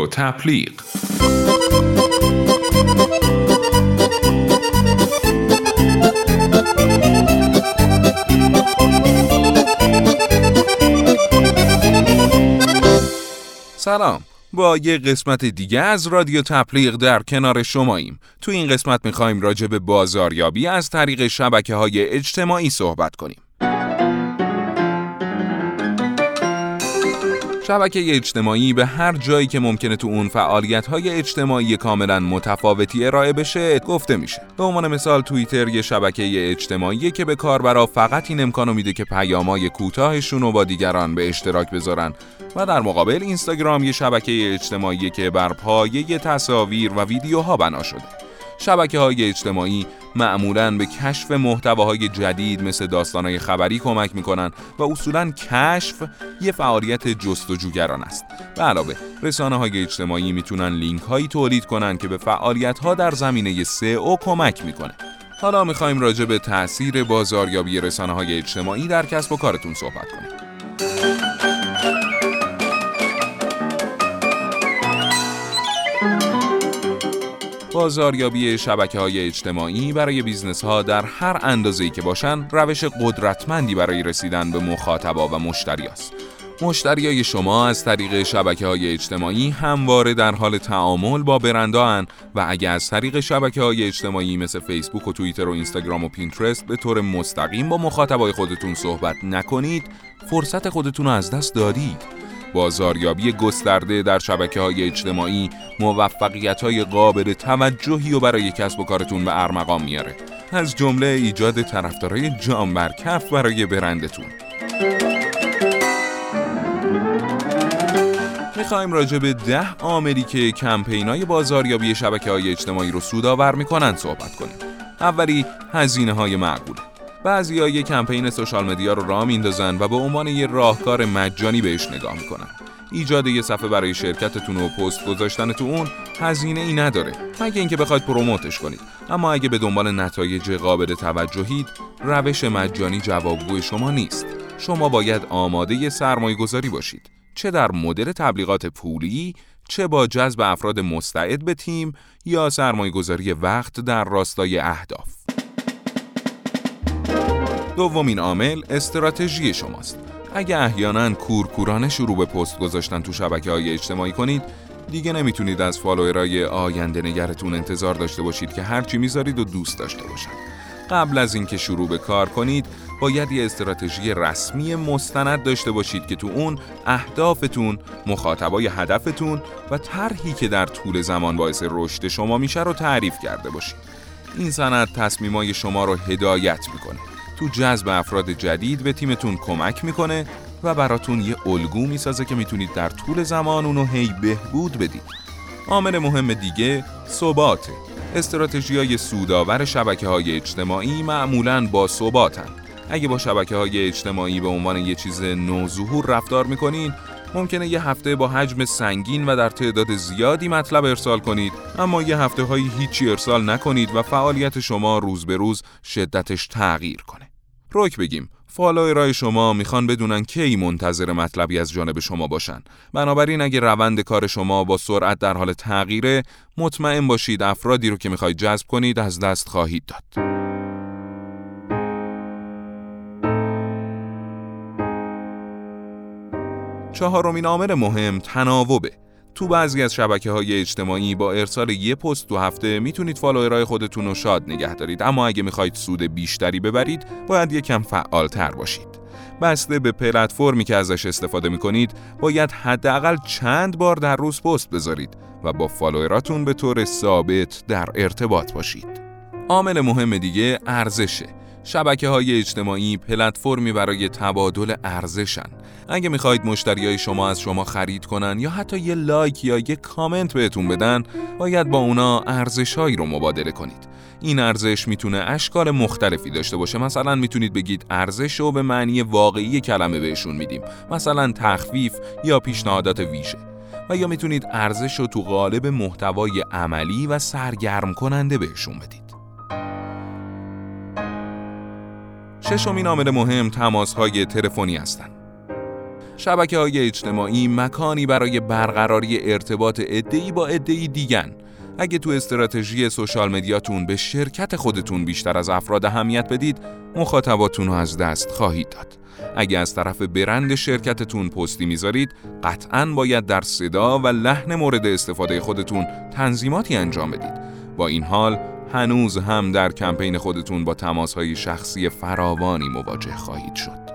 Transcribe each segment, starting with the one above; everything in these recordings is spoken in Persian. و تبلیغ. سلام، با یه قسمت دیگه از رادیو تبلیغ در کنار شماییم. تو این قسمت میخوایم راجع به بازاریابی از طریق شبکه‌های اجتماعی صحبت کنیم. شبکه اجتماعی به هر جایی که ممکنه تو اون فعالیت‌های اجتماعی کاملاً متفاوتی ارائه بشه گفته میشه. به عنوان مثال توییتر یه شبکه اجتماعیه که به کاربرا فقط این امکانو میده که پیام‌های کوتاهشون رو با دیگران به اشتراک بذارن و در مقابل اینستاگرام یه شبکه اجتماعیه که بر پایه تصاویر و ویدیوها بنا شده. شبکه‌های اجتماعی معمولاً به کشف محتواهای جدید مثل داستانهای خبری کمک می‌کنن و اصولاً کشف یه فعالیت جستجوگران است. به علاوه رسانه‌های اجتماعی میتونن لینک‌هایی تولید کنن که به فعالیت‌ها در زمینه SEO کمک می‌کنه. حالا می‌خوایم راجع به تأثیر بازاریابی رسانه‌های اجتماعی در کسب و کارتون صحبت کنیم. بازاریابی شبکه‌های اجتماعی برای بیزنس‌ها در هر اندازه‌ای که باشن روش قدرتمندی برای رسیدن به مخاطبا و مشتری است. مشتریای شما از طریق شبکه‌های اجتماعی همواره در حال تعامل با برندان و اگر از طریق شبکه‌های اجتماعی مثل فیسبوک و توییتر و اینستاگرام و پینترست به طور مستقیم با مخاطبای خودتون صحبت نکنید، فرصت خودتون رو از دست دادید. بازاریابی گسترده در شبکه‌های اجتماعی موفقیت‌های قابل توجهی و برای کسب و کارتون به ارمغان میاره، از جمله ایجاد طرفدارای جان بر کف برای برندتون. می‌خوایم راجع به 10 عاملی که کمپین‌های بازاریابی شبکه‌های اجتماعی رو سودآور می‌کنن صحبت کنیم. اولی، هزینه‌های معقوله. بعضی‌ها یک کمپین سوشال مدیا رو راه میندازن و به عنوان یه راهکار مجانی بهش نگاه میکنن. ایجاد یه صفحه برای شرکتتون و پست گذاشتن تو اون هزینه‌ای نداره، مگه اینکه بخواید پروموتش کنید. اما اگه به دنبال نتایج قابل توجهید، روش مجانی جوابگوی شما نیست. شما باید آماده سرمایه‌گذاری باشید، چه در مدل تبلیغات پولی، چه با جذب افراد مستعد به تیم یا سرمایه‌گذاری وقت در راستای اهداف. دومین عامل استراتژی شماست. اگه احیاناً کورکورانه شروع به پست گذاشتن تو شبکه‌های اجتماعی کنید، دیگه نمیتونید از فالوورای آینده نگرتون انتظار داشته باشید که هرچی میذارید و دوست داشته باشن. قبل از اینکه شروع به کار کنید، باید یه استراتژی رسمی مستند داشته باشید که تو اون اهدافتون، مخاطبای هدفتون و طرحی که در طول زمان باعث رشد شما میشه رو تعریف کرده باشید. این سند تصمیمای شما رو هدایت میکنه، تو جذب افراد جدید به تیمتون کمک میکنه و براتون یه الگو میسازه که میتونید در طول زمان اونو هی بهبود بدید. عامل مهم دیگه ثباته. استراتژی‌های سودآور شبکه‌های اجتماعی معمولاً با ثباتن. اگه با شبکه‌های اجتماعی به عنوان یه چیز نوظهور رفتار میکنین، ممکنه یه هفته با حجم سنگین و در تعداد زیادی مطلب ارسال کنید، اما یه هفته‌هایی هیچی ارسال نکنید و فعالیت شما روز به روز شدتش تغییر کنه. روک بگیم، فالوورای شما میخوان بدونن کی منتظر مطلبی از جانب شما باشن. بنابراین اگه روند کار شما با سرعت در حال تغییره، مطمئن باشید افرادی رو که میخواید جذب کنید از دست خواهید داد. چهارمین عامل مهم تناوبه. تو بعضی از شبکه‌های اجتماعی با ارسال یه پست تو هفته میتونید فالوورای خودتون رو شاد نگه دارید، اما اگه میخواید سود بیشتری ببرید، باید یکم فعالتر باشید. بسته به پلتفرمی که ازش استفاده میکنید، باید حداقل چند بار در روز پست بذارید و با فالووراتون به طور ثابت در ارتباط باشید. عامل مهم دیگه ارزشه. شبکه‌های اجتماعی پلتفرمی برای تبادل ارزشن. اگه میخواید مشتریای شما از شما خرید کنن یا حتی یه لایک یا یه کامنت بهتون بدن، باید با اونا ارزش‌هایی رو مبادله کنید. این ارزش میتونه اشکال مختلفی داشته باشه. مثلا میتونید بگید ارزش رو به معنی واقعی کلمه بهشون میدیم، مثلا تخفیف یا پیشنهادات ویژه، و یا میتونید ارزش رو تو قالب محتوای عملی و سرگرم کننده بهشون بدید. ششمین عامل مهم تماس‌های تلفنی هستند. شبکه‌های اجتماعی مکانی برای برقراری ارتباط عده‌ای با عده‌ای دیگن. اگه تو استراتژی سوشال مدیاتون به شرکت خودتون بیشتر از افراد اهمیت بدید، مخاطباتون رو از دست خواهید داد. اگه از طرف برند شرکتتون پستی میذارید، قطعاً باید در صدا و لحن مورد استفاده خودتون تنظیماتی انجام بدید. با این حال، هنوز هم در کمپین خودتون با تماس‌های شخصی فراوانی مواجه خواهید شد.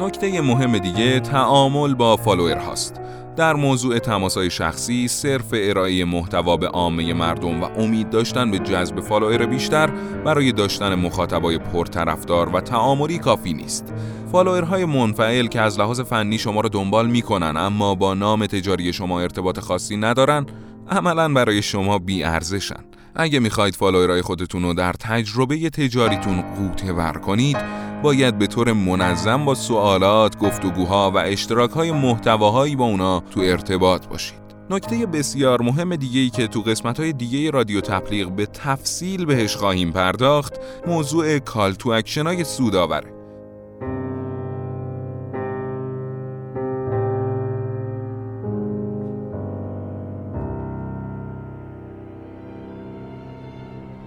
نکته مهم دیگه تعامل با فالوور هاست. در موضوع تماس‌های شخصی، صرف ارائه محتوا به عامه مردم و امید داشتن به جذب فالوور بیشتر برای داشتن مخاطبای پرطرفدار و تعاملی کافی نیست. فالوورهای منفعل که از لحاظ فنی شما را دنبال می‌کنن اما با نام تجاری شما ارتباط خاصی ندارن، عملاً برای شما بی‌ارزشن. اگه می‌خواید فالوورهای خودتون رو در تجربه تجاریتون غوطه‌ور کنید، باید به طور منظم با سوالات، گفتگوها و اشتراک‌های محتواهایی با اونا تو ارتباط باشید. نکته بسیار مهم دیگه‌ای که تو قسمت‌های دیگه رادیو تبلیغ به تفصیل بهش خواهیم پرداخت، موضوع کال تو اکشن‌های سودآوره.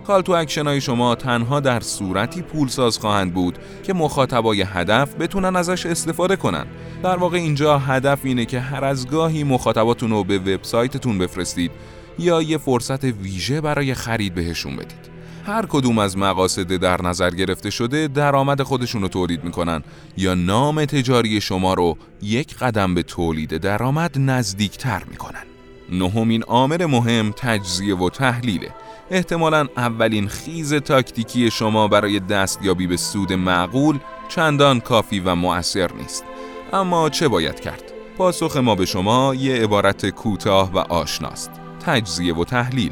کال تو اکشن‌های شما تنها در صورتی پولساز خواهند بود که مخاطبای هدف بتونن ازش استفاده کنن. در واقع اینجا هدف اینه که هر از گاهی مخاطباتون رو به وبسایتتون بفرستید یا یه فرصت ویژه برای خرید بهشون بدید. هر کدوم از مقاصد در نظر گرفته شده درآمد خودشون رو تولید میکنن یا نام تجاری شما رو یک قدم به تولید درآمد نزدیکتر میکنن. نهمین عامل مهم تجزیه و تحلیله. احتمالاً اولین خیز تاکتیکی شما برای دستیابی به سود معقول چندان کافی و مؤثر نیست. اما چه باید کرد؟ پاسخ ما به شما یه عبارت کوتاه و آشناست: تجزیه و تحلیل.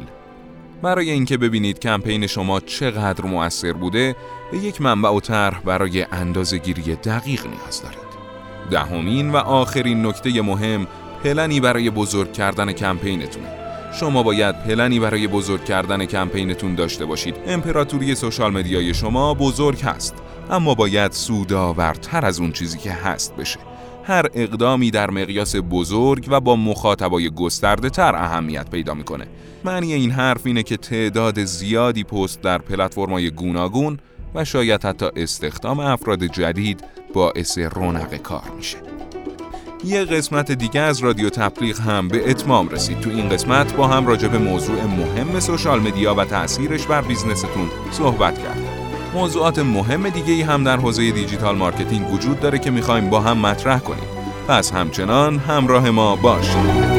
برای اینکه ببینید کمپین شما چقدر مؤثر بوده، به یک منبع و طرح برای اندازه‌گیری دقیق نیاز دارید. دهمین و آخرین نکته مهم، پلنی برای بزرگ کردن کمپینتونه. شما باید پلنی برای بزرگ کردن کمپینتون داشته باشید. امپراتوری سوشال مدیای شما بزرگ هست، اما باید سودآورتر از اون چیزی که هست بشه. هر اقدامی در مقیاس بزرگ و با مخاطبای گسترده تر اهمیت پیدا میکنه. معنی این حرف اینه که تعداد زیادی پست در پلتفرم‌های گوناگون و شاید حتی استخدام افراد جدید باعث رونق کار میشه. یه قسمت دیگه از رادیو تبلیغ هم به اتمام رسید. تو این قسمت با هم راجع به موضوع مهم سوشال مدیا و تأثیرش بر بیزنستون صحبت کردیم. موضوعات مهم دیگه‌ای هم در حوزه دیجیتال مارکتینگ وجود داره که می‌خوایم با هم مطرح کنیم. پس همچنان همراه ما باشید.